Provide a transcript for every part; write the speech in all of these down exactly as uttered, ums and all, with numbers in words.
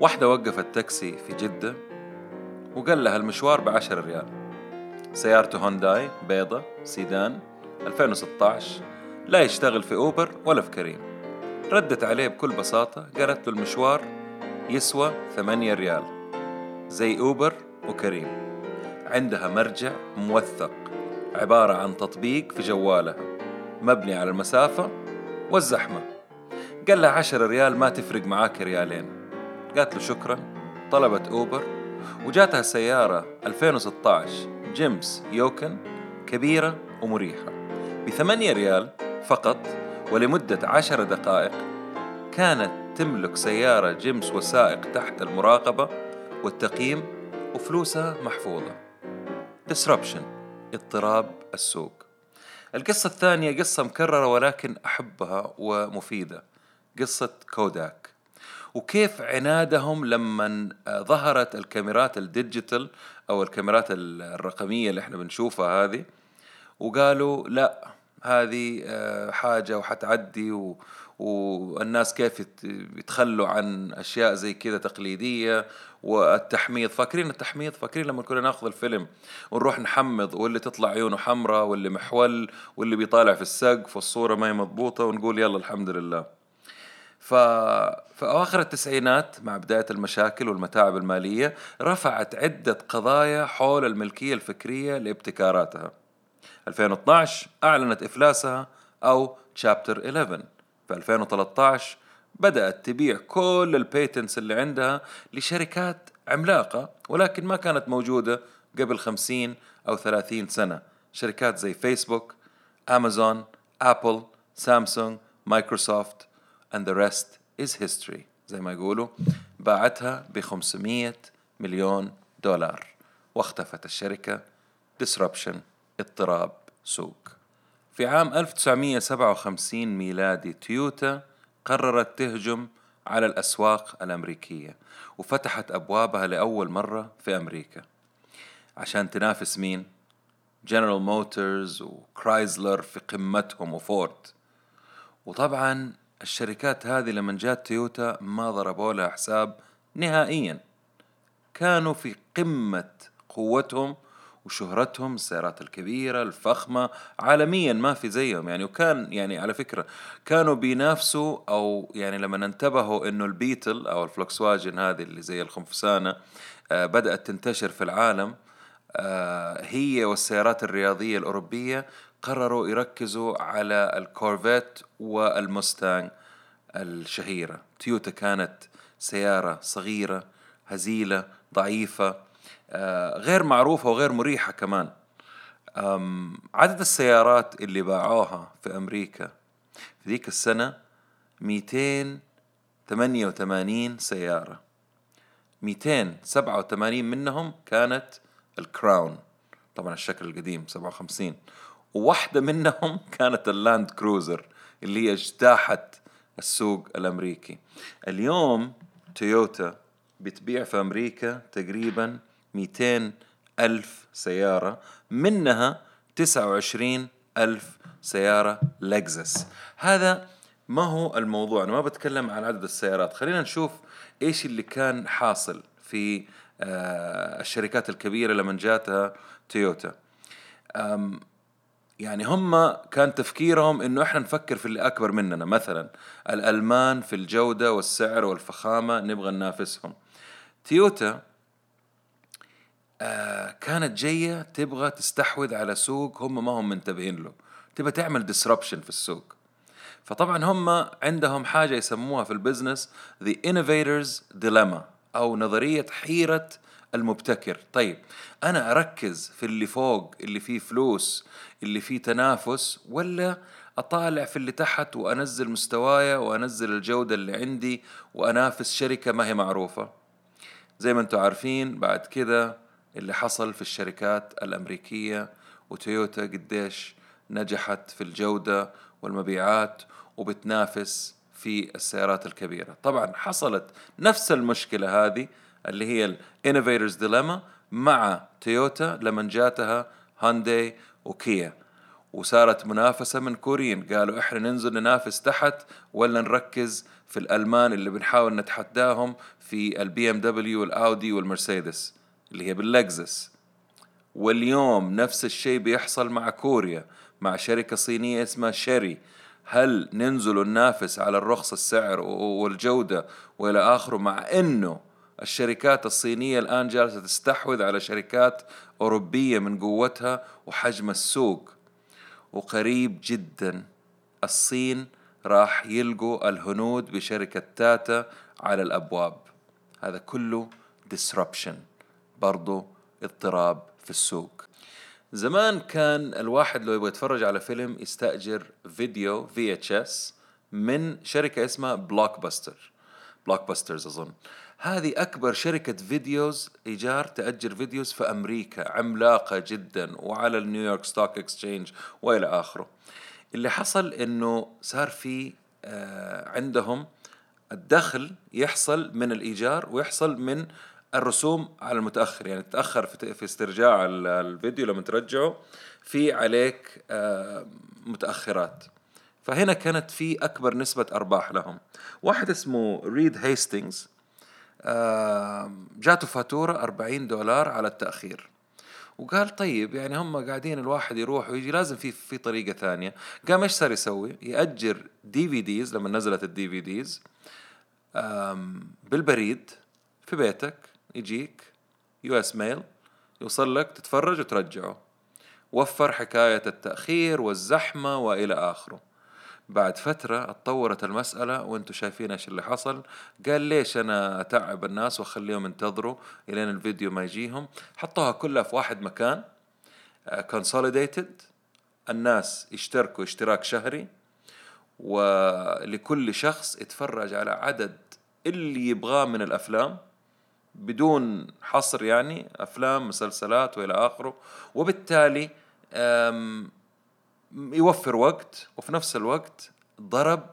واحدة وقفت تاكسي في جدة وقال لها المشوار بعشر ريال. سيارته هونداي بيضة سيدان ألفين وستة عشر، لا يشتغل في أوبر ولا في كريم. ردت عليه بكل بساطة، قالت له المشوار يسوى ثمانية ريال زي أوبر وكريم. عندها مرجع موثق عبارة عن تطبيق في جوالها مبني على المسافة والزحمة. قال لها عشر ريال ما تفرق معاك ريالين. قالت له شكرا. طلبت أوبر وجاتها سيارة ألفين وستة عشر جيمس يوكن كبيرة ومريحة بثمانية ريال فقط، ولمدة عشر دقائق كانت تملك سيارة جيمس وسائق تحت المراقبة والتقييم وفلوسها محفوظة. disruption اضطراب السوق. القصة الثانية قصة مكررة ولكن أحبها ومفيدة، قصة كوداك وكيف عنادهم لما ظهرت الكاميرات الديجيتال أو الكاميرات الرقمية اللي احنا بنشوفها هذه، وقالوا لا هذه حاجة وحتعدي و... والناس كيف يتخلوا عن أشياء زي كذا تقليدية. والتحميض، فاكرين التحميض؟ فاكرين لما كنا ناخذ الفيلم ونروح نحمض واللي تطلع عيونه حمراء واللي محول واللي بيطالع في السقف والصورة ما هي مضبوطة ونقول يلا الحمد لله. ف... فأواخر التسعينات مع بداية المشاكل والمتاعب المالية رفعت عدة قضايا حول الملكية الفكرية لابتكاراتها. ألفين واثني عشر أعلنت إفلاسها أو Chapter إحدى عشر. في ألفين وثلاثة عشر بدأت تبيع كل البيتنس اللي عندها لشركات عملاقة ولكن ما كانت موجودة قبل خمسين أو ثلاثين سنة، شركات زي فيسبوك، أمازون، أبل، سامسونج، مايكروسوفت and the rest is history زي ما يقولوا. باعتها بخمسمية مليون دولار واختفت الشركة. disruption اضطراب سوق. في عام ألف وتسعمية وسبعة وخمسين ميلادي تويوتا قررت تهجم على الأسواق الأمريكية وفتحت أبوابها لأول مرة في أمريكا عشان تنافس مين؟ جنرال موتورز وكرايزلر في قمتهم وفورد. وطبعا الشركات هذه لما جات تويوتا ما ضربوا لها حساب نهائيا، كانوا في قمة قوتهم وشهرتهم، السيارات الكبيرة الفخمة عالميا ما في زيهم يعني. وكان يعني على فكرة كانوا بينافسوا، أو يعني لما انتبهوا إنه البيتل أو الفولكسواجن هذه اللي زي الخنفسانة آه بدأت تنتشر في العالم، آه هي والسيارات الرياضية الأوروبية قرروا يركزوا على الكورفيت والموستانج الشهيرة. تويوتا كانت سيارة صغيرة هزيلة ضعيفة غير معروفة وغير مريحة كمان. عدد السيارات اللي باعوها في أمريكا في ذيك السنة مئتين وثمانية وثمانين سيارة، مئتين وسبعة وثمانين منهم كانت الكراون طبعا الشكل القديم سبعة وخمسين، وواحدة منهم كانت اللاند كروزر اللي هي اجتاحت السوق الأمريكي. اليوم تويوتا بتبيع في أمريكا تقريباً مئتين ألف سيارة، منها تسعة وعشرين ألف سيارة لكزس. هذا ما هو الموضوع، أنا ما بتكلم عن عدد السيارات، خلينا نشوف إيش اللي كان حاصل في الشركات الكبيرة لمن جاتها تويوتا. يعني هم كان تفكيرهم إنه إحنا نفكر في اللي أكبر مننا، مثلا الألمان في الجودة والسعر والفخامة نبغى ننافسهم. تويوتا كانت جاية تبغى تستحوذ على سوق هم ما هم منتبهين له، تبغى تعمل disruption في السوق. فطبعا هم عندهم حاجة يسموها في البزنس the innovator's dilemma أو نظرية حيرة المبتكر. طيب أنا أركز في اللي فوق اللي فيه فلوس اللي فيه تنافس، ولا أطالع في اللي تحت وأنزل مستوايا وأنزل الجودة اللي عندي وأنافس شركة ما هي معروفة؟ زي ما أنتم عارفين بعد كده اللي حصل في الشركات الأمريكية وتويوتا قديش نجحت في الجودة والمبيعات وبتنافس في السيارات الكبيرة. طبعا حصلت نفس المشكلة هذه اللي هي ال Innovators Dilemma مع تويوتا لمن جاتها هونداي وكيا، وصارت منافسة من كوريين، قالوا إحنا ننزل ننافس تحت ولا نركز في الألمان اللي بنحاول نتحداهم في البي ام دبليو والأودي والمرسيدس اللي هي باللكزس. واليوم نفس الشيء بيحصل مع كوريا مع شركة صينية اسمها شيري. هل ننزل ننافس على الرخص السعر والجودة وإلى آخره، مع أنه الشركات الصينية الآن جالسة تستحوذ على شركات أوروبية من قوتها وحجم السوق. وقريب جدا الصين راح يلقوا الهنود بشركة تاتا على الأبواب. هذا كله disruption، برضو اضطراب في السوق. زمان كان الواحد لو يبغى يتفرج على فيلم يستأجر فيديو في اتش اس من شركة اسمها بلوكباستر، بلوكباسترز أظن. هذه أكبر شركة فيديوز إيجار تأجر فيديوز في أمريكا، عملاقة جدا وعلى النيويورك ستوك اكسشينج وإلى آخره. اللي حصل إنه صار في آه عندهم الدخل يحصل من الإيجار ويحصل من الرسوم على المتأخر، يعني تتأخر في استرجاع الفيديو لما ترجعه في عليك آه متأخرات. فهنا كانت في أكبر نسبة أرباح لهم. واحد اسمه ريد هاستينغز آه جاته فاتورة أربعين دولار على التأخير، وقال طيب يعني هم قاعدين الواحد يروح ويجي لازم في في طريقة ثانية. قام إيش صار يسوي؟ يأجر دي في ديز لما نزلت الدي في ديز بالبريد في بيتك، يجيك يو اس ميل يوصل لك تتفرج وترجعه. وفر حكاية التأخير والزحمة وإلى آخره. بعد فترة اتطورت المسألة وانتوا شايفين ايش اللي حصل. قال ليش انا اتعب الناس واخليهم ينتظروا الين الفيديو ما يجيهم؟ حطوها كلها في واحد مكان كونسوليديتد، الناس يشتركوا اشتراك شهري ولكل شخص يتفرج على عدد اللي يبغاه من الافلام بدون حصر، يعني افلام مسلسلات والى اخره. وبالتالي يوفر وقت، وفي نفس الوقت ضرب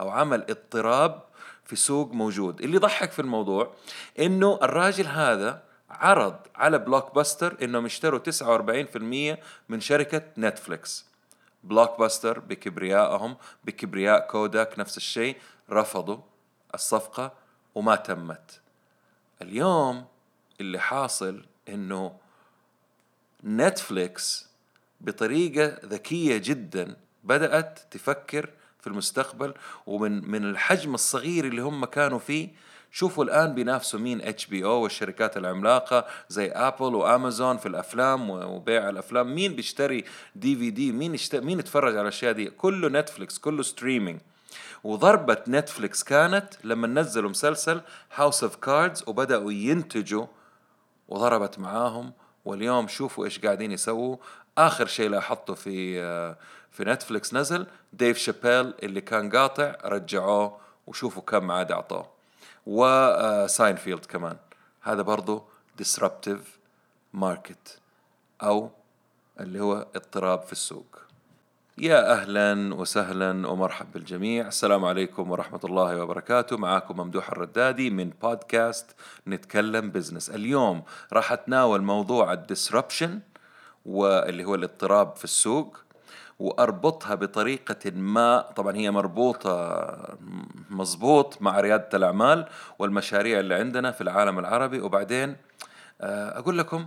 أو عمل اضطراب في سوق موجود. اللي ضحك في الموضوع إنه الراجل هذا عرض على بلوكباستر إنه اشتروا تسعة وأربعين بالمية من شركة نتفليكس. بلوكباستر بكبريائهم بكبرياء كوداك نفس الشيء رفضوا الصفقة وما تمت. اليوم اللي حاصل إنه نتفليكس بطريقة ذكية جدا بدأت تفكر في المستقبل، ومن من الحجم الصغير اللي هم كانوا فيه شوفوا الآن بينافسوا مين. اتش بي او والشركات العملاقة زي أبل وأمازون في الأفلام وبيع الأفلام. مين بيشتري دي في دي؟ مين يشت... مين يتفرج على الأشياء دي؟ كله نتفليكس، كله ستريمينج. وضربة نتفليكس كانت لما نزلوا مسلسل هاوس اوف كاردز وبدأوا ينتجوا وضربت معاهم. واليوم شوفوا إيش قاعدين يسووا. آخر شيء لاحظته في في نتفليكس نزل ديف شابيل اللي كان قاطع رجعوه وشوفوا كم عاد أعطوه، وساينفيلد كمان. هذا برضو disruptive market أو اللي هو اضطراب في السوق. يا أهلا وسهلا ومرحب بالجميع. السلام عليكم ورحمة الله وبركاته. معاكم ممدوح الردادي من بودكاست نتكلم بزنس. اليوم راح أتناول موضوع الديسربشن واللي هو الاضطراب في السوق، وأربطها بطريقة ما. طبعا هي مربوطة مزبوط مع ريادة الأعمال والمشاريع اللي عندنا في العالم العربي. وبعدين أقول لكم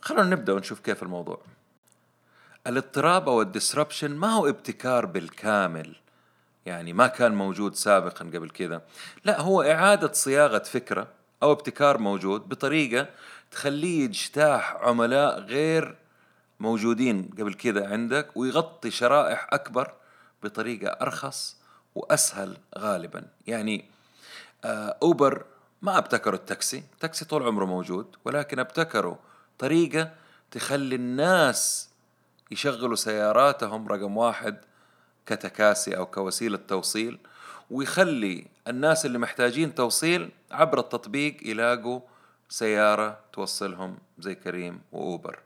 خلونا نبدأ ونشوف كيف الموضوع. الاضطراب أو الديسربشن ما هو ابتكار بالكامل، يعني ما كان موجود سابقا قبل كذا، لا هو إعادة صياغة فكرة أو ابتكار موجود بطريقة تخليه يجتاح عملاء غير موجودين قبل كذا عندك، ويغطي شرائح أكبر بطريقة أرخص وأسهل غالبا. يعني أوبر ما ابتكروا التاكسي، التاكسي طول عمره موجود، ولكن ابتكروا طريقة تخلي الناس يشغلوا سياراتهم رقم واحد كتكاسي أو كوسيلة توصيل، ويخلي الناس اللي محتاجين توصيل عبر التطبيق يلاقوا سيارة توصلهم زي كريم وأوبر.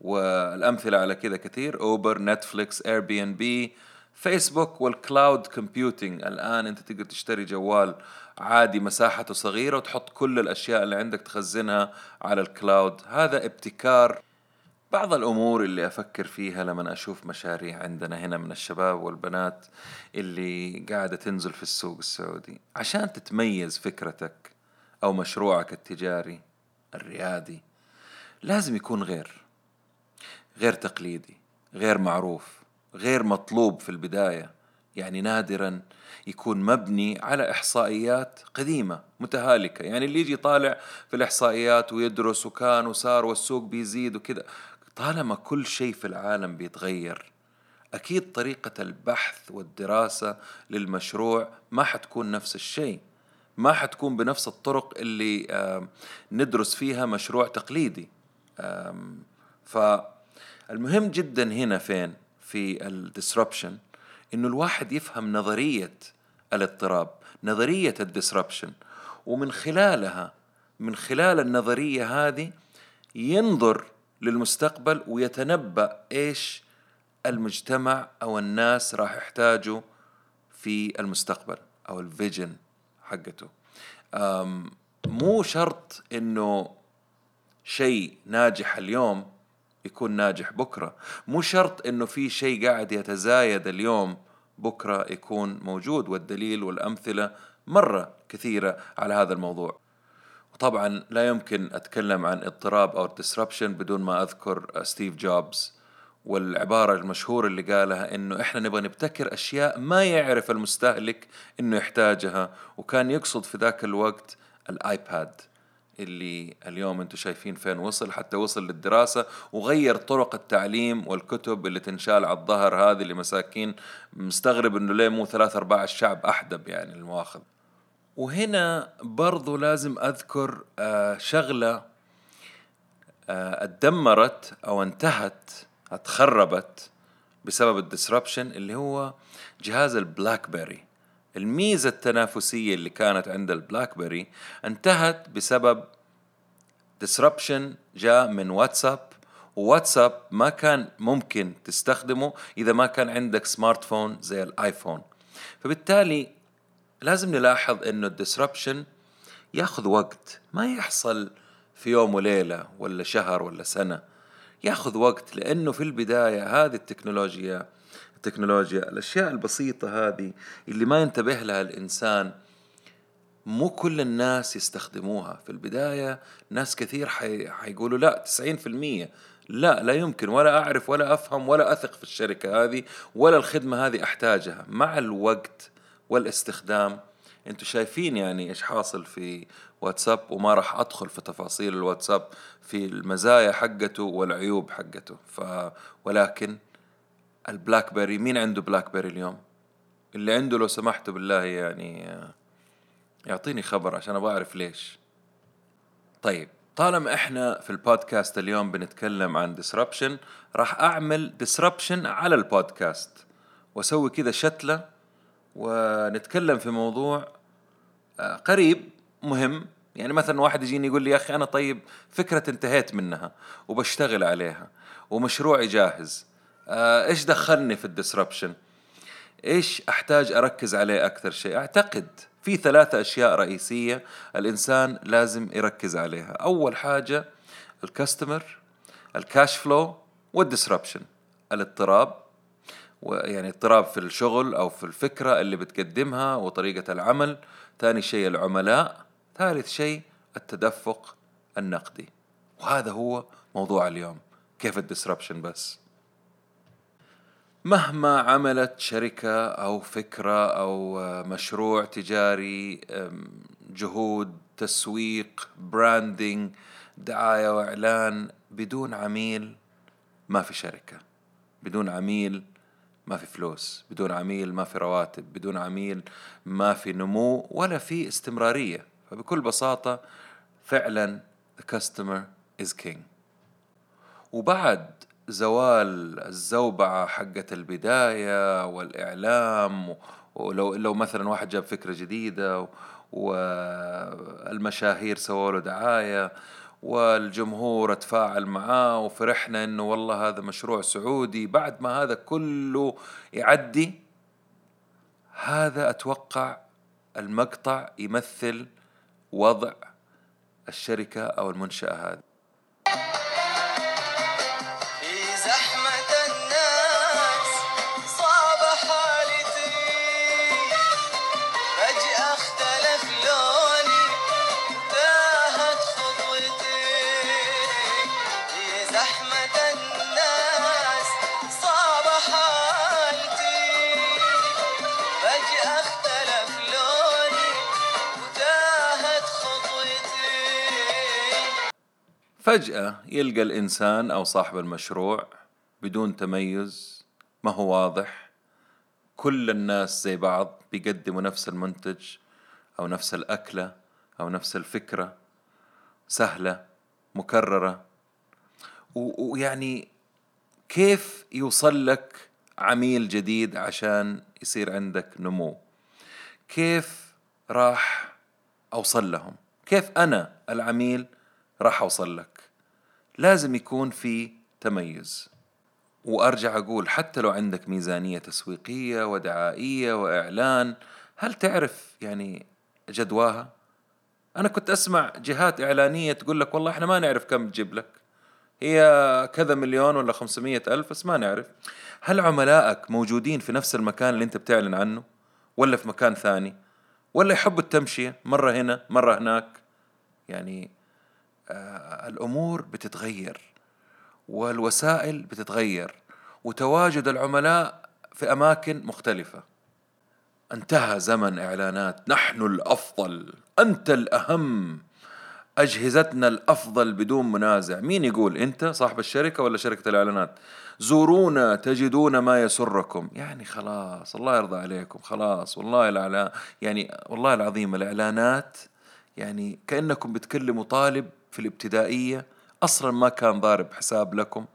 والأمثلة على كذا كثير، أوبر، نتفليكس، اير بي ان بي، فيسبوك والكلاود كومبيوتينج. الآن أنت تقدر تشتري جوال عادي مساحته صغيرة وتحط كل الأشياء اللي عندك تخزنها على الكلاود. هذا ابتكار. بعض الأمور اللي أفكر فيها لما أشوف مشاريع عندنا هنا من الشباب والبنات اللي قاعدة تنزل في السوق السعودي. عشان تتميز فكرتك أو مشروعك التجاري الريادي لازم يكون غير غير تقليدي، غير معروف، غير مطلوب في البداية. يعني نادراً يكون مبني على إحصائيات قديمة متهالكة. يعني اللي يجي طالع في الإحصائيات ويدرس وكان وصار والسوق بيزيد وكذا، طالما كل شيء في العالم بيتغير أكيد طريقة البحث والدراسة للمشروع ما حتكون نفس الشيء، ما حتكون بنفس الطرق اللي ندرس فيها مشروع تقليدي. فالمهم جداً هنا فين في الديسربشن إنه الواحد يفهم نظرية الاضطراب، نظرية الديسربشن، ومن خلالها من خلال النظرية هذه ينظر للمستقبل ويتنبأ إيش المجتمع أو الناس راح يحتاجوا في المستقبل أو الفيجن حقته. مو شرط إنه شيء ناجح اليوم يكون ناجح بكرة، مو شرط إنه في شيء قاعد يتزايد اليوم بكرة يكون موجود، والدليل والأمثلة مرة كثيرة على هذا الموضوع. وطبعا لا يمكن أتكلم عن اضطراب أو disruption بدون ما أذكر ستيف جوبز والعبارة المشهورة اللي قالها إنه إحنا نبغى نبتكر أشياء ما يعرف المستهلك إنه يحتاجها، وكان يقصد في ذاك الوقت الآيباد اللي اليوم انتم شايفين فين وصل، حتى وصل للدراسة وغير طرق التعليم والكتب اللي تنشال على الظهر هذه اللي مساكين مستغرب انه ليه مو ثلاثة أربعة الشعب أحدب يعني المواخذ. وهنا برضو لازم أذكر شغلة اتدمرت أو انتهت اتخربت بسبب الديسربشن اللي هو جهاز البلاك بيري. الميزة التنافسية اللي كانت عند البلاك بيري انتهت بسبب ديسربشن جاء من واتساب، وواتساب ما كان ممكن تستخدمه إذا ما كان عندك سمارت فون زي الآيفون. فبالتالي لازم نلاحظ إنه الديسربشن يأخذ وقت، ما يحصل في يوم وليلة ولا شهر ولا سنة، يأخذ وقت، لأنه في البداية هذه التكنولوجيا التكنولوجيا الأشياء البسيطة هذه اللي ما ينتبه لها الإنسان مو كل الناس يستخدموها في البداية. ناس كثير حيقولوا لا تسعين بالمية لا لا يمكن، ولا أعرف ولا أفهم ولا أثق في الشركة هذه ولا الخدمة هذه أحتاجها. مع الوقت والاستخدام أنتوا شايفين يعني إيش حاصل في واتساب، وما راح أدخل في تفاصيل الواتساب في المزايا حقته والعيوب حقته. ف... ولكن البلاك بيري، مين عنده بلاك بيري اليوم؟ اللي عنده لو سمحت بالله يعني يعطيني خبر عشان أبغى أعرف ليش. طيب طالما إحنا في البودكاست اليوم بنتكلم عن ديسربشن، راح أعمل ديسربشن على البودكاست وأسوي كذا شتلة ونتكلم في موضوع قريب مهم. يعني مثلا واحد يجيني يقول لي يا أخي أنا طيب فكرة انتهيت منها وبشتغل عليها ومشروعي جاهز، إيش دخلني في الديسربشن؟ إيش أحتاج أركز عليه أكثر شيء؟ أعتقد في ثلاثة أشياء رئيسية الإنسان لازم يركز عليها. أول حاجة الكاستمر، الكاش فلو، والديسربشن، الاضطراب، يعني اضطراب في الشغل أو في الفكرة اللي بتقدمها وطريقة العمل. ثاني شيء العملاء، ثالث شيء التدفق النقدي. وهذا هو موضوع اليوم، كيف الديسربشن. بس مهما عملت شركة أو فكرة أو مشروع تجاري جهود تسويق براندينج دعاية وإعلان، بدون عميل ما في شركة، بدون عميل ما في فلوس، بدون عميل ما في رواتب، بدون عميل ما في نمو ولا في استمرارية. فبكل بساطة فعلا the customer is king. وبعد زوال الزوبعة حقة البداية والإعلام، ولو لو مثلا واحد جاب فكرة جديدة والمشاهير سووا له دعاية والجمهور اتفاعل معاه وفرحنا إنه والله هذا مشروع سعودي، بعد ما هذا كله يعدي، هذا أتوقع المقطع يمثل وضع الشركة أو المنشأة هذه. فجأة يلقى الإنسان أو صاحب المشروع بدون تميز، ما هو واضح، كل الناس زي بعض بيقدموا نفس المنتج أو نفس الأكلة أو نفس الفكرة، سهلة مكررة. ويعني كيف يوصل لك عميل جديد عشان يصير عندك نمو؟ كيف راح أوصل لهم؟ كيف أنا العميل راح أوصل لك؟ لازم يكون في تميز. وأرجع أقول حتى لو عندك ميزانية تسويقية ودعائية وإعلان، هل تعرف يعني جدواها؟ أنا كنت أسمع جهات إعلانية تقول لك والله إحنا ما نعرف كم تجيب لك، هي كذا مليون ولا خمسمية ألف بس ما نعرف. هل عملائك موجودين في نفس المكان اللي أنت بتعلن عنه ولا في مكان ثاني، ولا يحبوا التمشية مرة هنا مرة هناك؟ يعني آه الأمور بتتغير والوسائل بتتغير وتواجد العملاء في أماكن مختلفة. انتهى زمن إعلانات نحن الأفضل، أنت الأهم، أجهزتنا الأفضل بدون منازع. مين يقول؟ أنت صاحب الشركة ولا شركة الإعلانات؟ زورونا تجدون ما يسركم. يعني خلاص الله يرضى عليكم، خلاص والله الإعلان يعني والله العظيم الإعلانات يعني كأنكم بتكلموا طالب في الابتدائية أصلا ما كان ضارب حساب لكم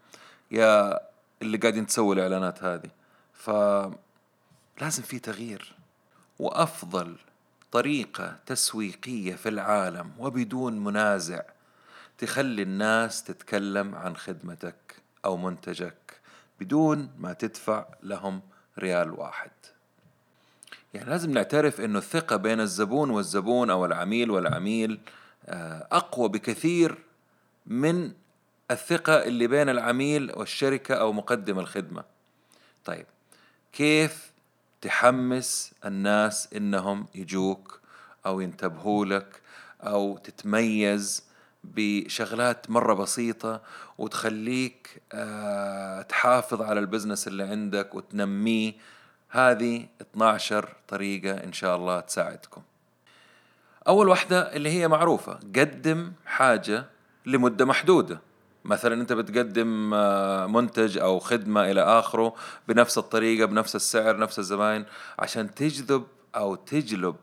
يا اللي قاعدين تسوي الإعلانات هذه. فلازم في تغيير. وأفضل طريقة تسويقية في العالم وبدون منازع تخلي الناس تتكلم عن خدمتك أو منتجك بدون ما تدفع لهم ريال واحد. يعني لازم نعترف أنه الثقة بين الزبون والزبون أو العميل والعميل أقوى بكثير من الثقة اللي بين العميل والشركة أو مقدم الخدمة. طيب كيف تحمس الناس إنهم يجوك أو ينتبهوا لك أو تتميز بشغلات مرة بسيطة وتخليك آه تحافظ على البزنس اللي عندك وتنميه؟ هذه اثنتا عشرة طريقة إن شاء الله تساعدكم. أول واحدة اللي هي معروفة، قدم حاجة لمدة محدودة. مثلا أنت بتقدم منتج أو خدمة إلى آخره بنفس الطريقة بنفس السعر نفس الزبائن عشان تجذب أو تجلب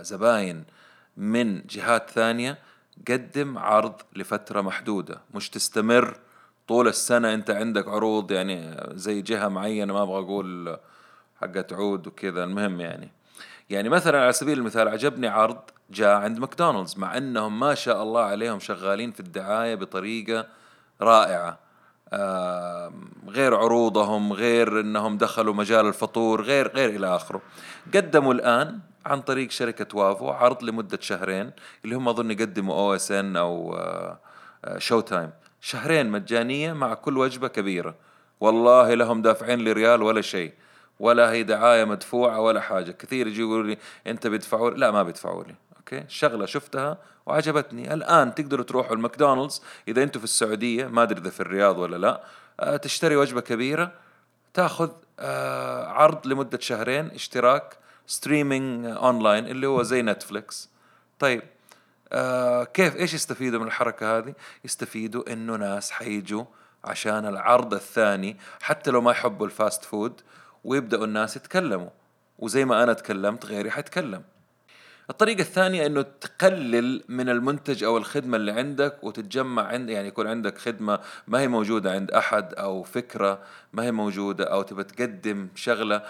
زبائن من جهات ثانية. قدم عرض لفترة محدودة، مش تستمر طول السنة أنت عندك عروض يعني زي جهة معينة، ما أبغى أقول حقة عود وكذا. المهم يعني يعني مثلا على سبيل المثال عجبني عرض جاء عند ماكدونالدز، مع أنهم ما شاء الله عليهم شغالين في الدعاية بطريقة رائعة، غير عروضهم، غير أنهم دخلوا مجال الفطور، غير غير إلى آخره. قدموا الآن عن طريق شركة وافو عرض لمدة شهرين، اللي هم أظن قدموا أو إس إن أو شو تايم، شهرين مجانية مع كل وجبة كبيرة. والله لهم دافعين لريال ولا شيء، ولا هي دعاية مدفوعة ولا حاجة. كثير يجي يقول لي أنت بيدفعوا لي؟ لا ما بيدفعوا لي. أوكي، شغلة شفتها وعجبتني. الآن تقدروا تروحوا المكدونالدز إذا أنتوا في السعودية، ما أدري إذا في الرياض ولا لا، أه تشتري وجبة كبيرة، تأخذ أه عرض لمدة شهرين، اشتراك ستريمينج أونلاين اللي هو زي نتفليكس. طيب آه كيف إيش يستفيدوا من الحركة هذه؟ يستفيدوا إنه ناس حيجوا عشان العرض الثاني حتى لو ما يحبوا الفاست فود، ويبدأوا الناس يتكلموا، وزي ما أنا تكلمت غيري حيتكلم. الطريقة الثانية إنه تقلل من المنتج أو الخدمة اللي عندك وتتجمع عند، يعني يكون عندك خدمة ما هي موجودة عند أحد أو فكرة ما هي موجودة، أو تبى تقدم شغلة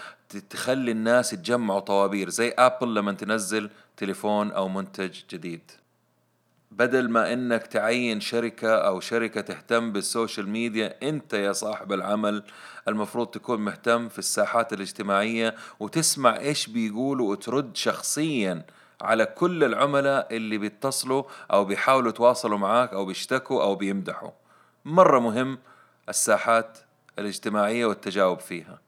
تخلي الناس يتجمعوا طوابير زي أبل لما تنزل تليفون أو منتج جديد. بدل ما إنك تعين شركة أو شركة تهتم بالسوشيال ميديا، أنت يا صاحب العمل المفروض تكون مهتم في الساحات الاجتماعية وتسمع إيش بيقولوا وترد شخصياً على كل العملاء اللي بيتصلوا أو بيحاولوا يتواصلوا معاك أو بيشتكوا أو بيمدحوا. مرة مهم الساحات الاجتماعية والتجاوب فيها.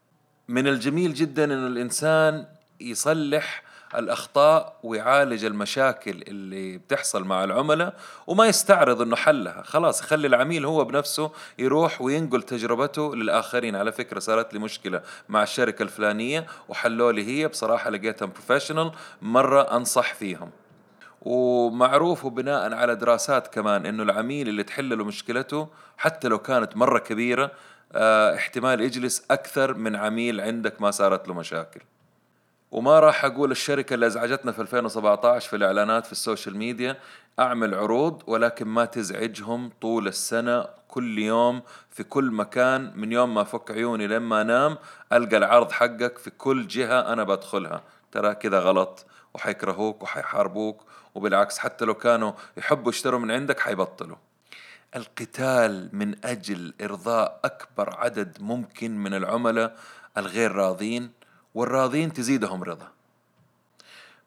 من الجميل جدا إن الإنسان يصلح الأخطاء ويعالج المشاكل اللي بتحصل مع العملاء وما يستعرض إنه حلها، خلاص خلي العميل هو بنفسه يروح وينقل تجربته للآخرين. على فكرة صارت لي مشكلة مع الشركة الفلانية وحلوا لي هي، بصراحة لقيتهم بروفيشنال مرة، أنصح فيهم. ومعروف وبناء على دراسات كمان إنه العميل اللي تحلله مشكلته حتى لو كانت مرة كبيرة اه احتمال يجلس أكثر من عميل عندك ما صارت له مشاكل. وما راح أقول الشركة اللي أزعجتنا في ألفين وسبعة عشر في الإعلانات في السوشيال ميديا، أعمل عروض ولكن ما تزعجهم طول السنة كل يوم في كل مكان، من يوم ما فك عيوني لما نام ألقى العرض حقك في كل جهة أنا بدخلها. ترى كذا غلط وحيكرهوك وحيحاربوك، وبالعكس حتى لو كانوا يحبوا يشتروا من عندك حيبطلوا. القتال من أجل إرضاء أكبر عدد ممكن من العملاء الغير راضين، والراضين تزيدهم رضا.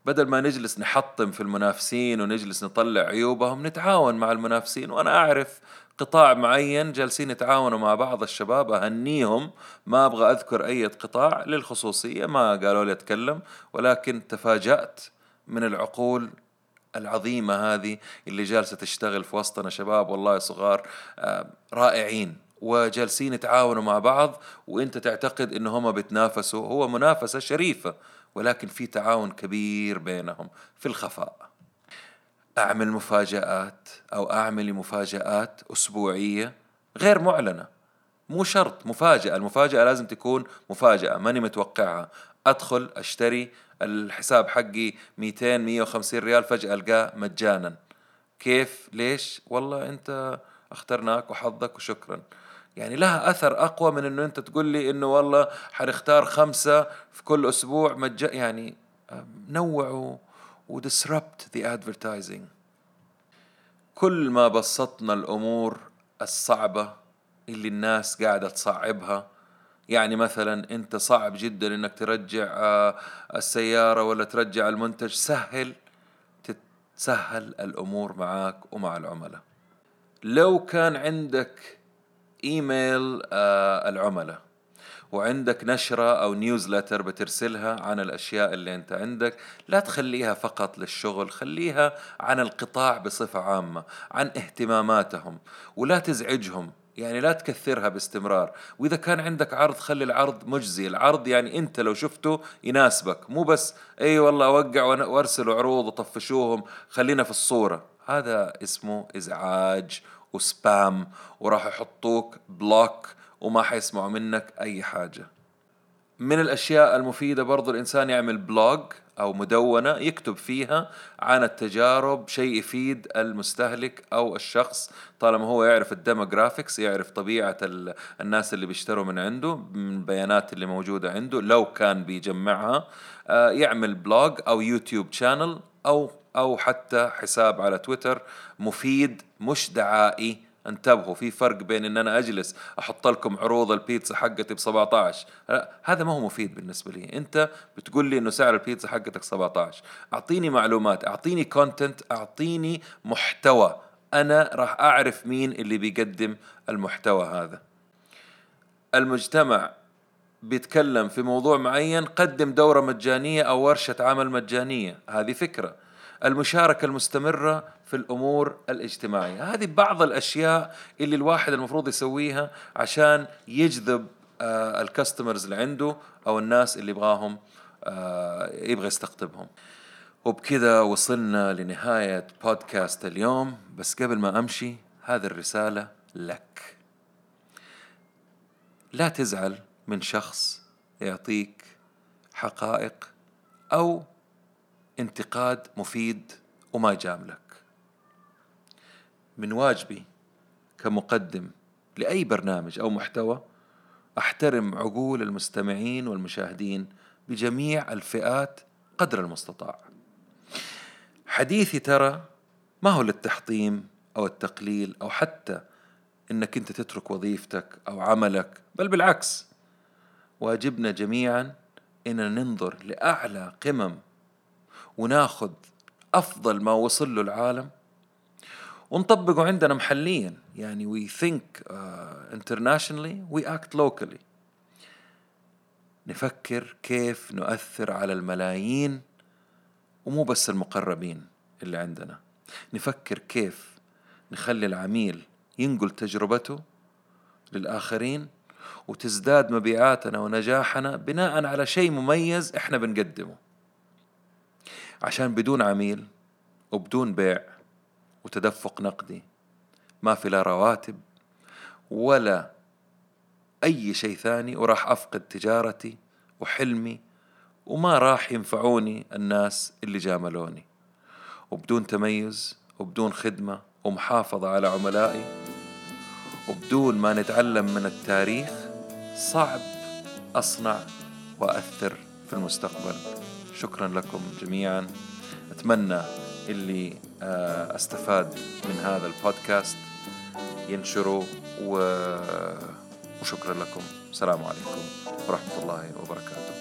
بدل ما نجلس نحطم في المنافسين ونجلس نطلع عيوبهم، نتعاون مع المنافسين. وأنا أعرف قطاع معين جالسين يتعاونوا مع بعض الشباب، أهنيهم، ما أبغى أذكر أي قطاع للخصوصية، ما قالوا لي أتكلم، ولكن تفاجأت من العقول العظيمة هذه اللي جالسة تشتغل في وسطنا شباب والله صغار رائعين، وجالسين يتعاونوا مع بعض، وانت تعتقد ان هم بتنافسوا. هو منافسة شريفة ولكن في تعاون كبير بينهم في الخفاء. اعمل مفاجآت او اعمل مفاجآت اسبوعية غير معلنة، مو شرط مفاجأة، المفاجأة لازم تكون مفاجأة ماني متوقعها. ادخل اشتري الحساب حقي مئتين مئة وخمسين ريال، فجأة القاه مجانا. كيف؟ ليش؟ والله انت اخترناك وحظك وشكرا. يعني لها أثر أقوى من أنه أنت تقول لي أنه والله حنختار خمسة في كل أسبوع مجا. يعني نوعوا ودسربت the advertising. كل ما بسطنا الأمور الصعبة اللي الناس قاعدة تصعبها، يعني مثلا أنت صعب جدا أنك ترجع السيارة ولا ترجع المنتج، سهل، تتسهل الأمور معاك ومع العملاء. لو كان عندك إيميل آه العملاء وعندك نشرة أو نيوزلتر بترسلها عن الأشياء اللي أنت عندك، لا تخليها فقط للشغل، خليها عن القطاع بصفة عامة، عن اهتماماتهم، ولا تزعجهم. يعني لا تكثرها باستمرار. وإذا كان عندك عرض خلي العرض مجزي. العرض يعني أنت لو شفته يناسبك، مو بس أي والله أوقع وأرسلوا عروض وطفشوهم خلينا في الصورة. هذا اسمه إزعاج وسبام، وراح يحطوك بلوك وما حيسمعوا منك أي حاجة. من الأشياء المفيدة برضو الإنسان يعمل بلوج أو مدونة يكتب فيها عن التجارب، شيء يفيد المستهلك أو الشخص طالما هو يعرف الديموغرافيكس، يعرف طبيعة الناس اللي بيشتروا من عنده، من بيانات اللي موجودة عنده لو كان بيجمعها. يعمل بلوج أو يوتيوب شانل أو أو حتى حساب على تويتر مفيد مش دعائي. انتبهوا، في فرق بين إن أنا أجلس أحط لكم عروض البيتزا حقتي بسبعتاعش، هذا ما هو مفيد بالنسبة لي. أنت بتقول لي إنه سعر البيتزا حقتك سبعتاعش، أعطيني معلومات، أعطيني كونتنت، أعطيني محتوى، أنا راح أعرف مين اللي بيقدم المحتوى هذا. المجتمع بيتكلم في موضوع معين، قدم دورة مجانية أو ورشة عمل مجانية، هذه فكرة. المشاركة المستمرة في الأمور الاجتماعية، هذه بعض الأشياء اللي الواحد المفروض يسويها عشان يجذب آه الكاستمرز اللي عنده أو الناس اللي يبغاهم آه يبغى يستقطبهم. وبكذا وصلنا لنهاية بودكاست اليوم. بس قبل ما أمشي، هذه الرسالة لك: لا تزعل من شخص يعطيك حقائق أو انتقاد مفيد وما يجاملك. من واجبي كمقدم لأي برنامج أو محتوى أحترم عقول المستمعين والمشاهدين بجميع الفئات قدر المستطاع. حديثي ترى ما هو للتحطيم أو التقليل أو حتى إنك أنت تترك وظيفتك أو عملك، بل بالعكس واجبنا جميعا إننا ننظر لأعلى قمم وناخذ أفضل ما وصل له العالم ونطبقه عندنا محليا. يعني we think uh, internationally we act locally. نفكر كيف نؤثر على الملايين ومو بس المقربين اللي عندنا. نفكر كيف نخلي العميل ينقل تجربته للآخرين، وتزداد مبيعاتنا ونجاحنا بناء على شيء مميز إحنا بنقدمه. عشان بدون عميل وبدون بيع وتدفق نقدي، ما في لا رواتب ولا أي شيء ثاني، وراح أفقد تجارتي وحلمي، وما راح ينفعوني الناس اللي جاملوني، وبدون تميز وبدون خدمة ومحافظة على عملائي، وبدون ما نتعلم من التاريخ صعب أصنع وأثر في المستقبل. شكرا لكم جميعا، أتمنى اللي أستفاد من هذا البودكاست ينشره، وشكرا لكم. السلام عليكم ورحمة الله وبركاته.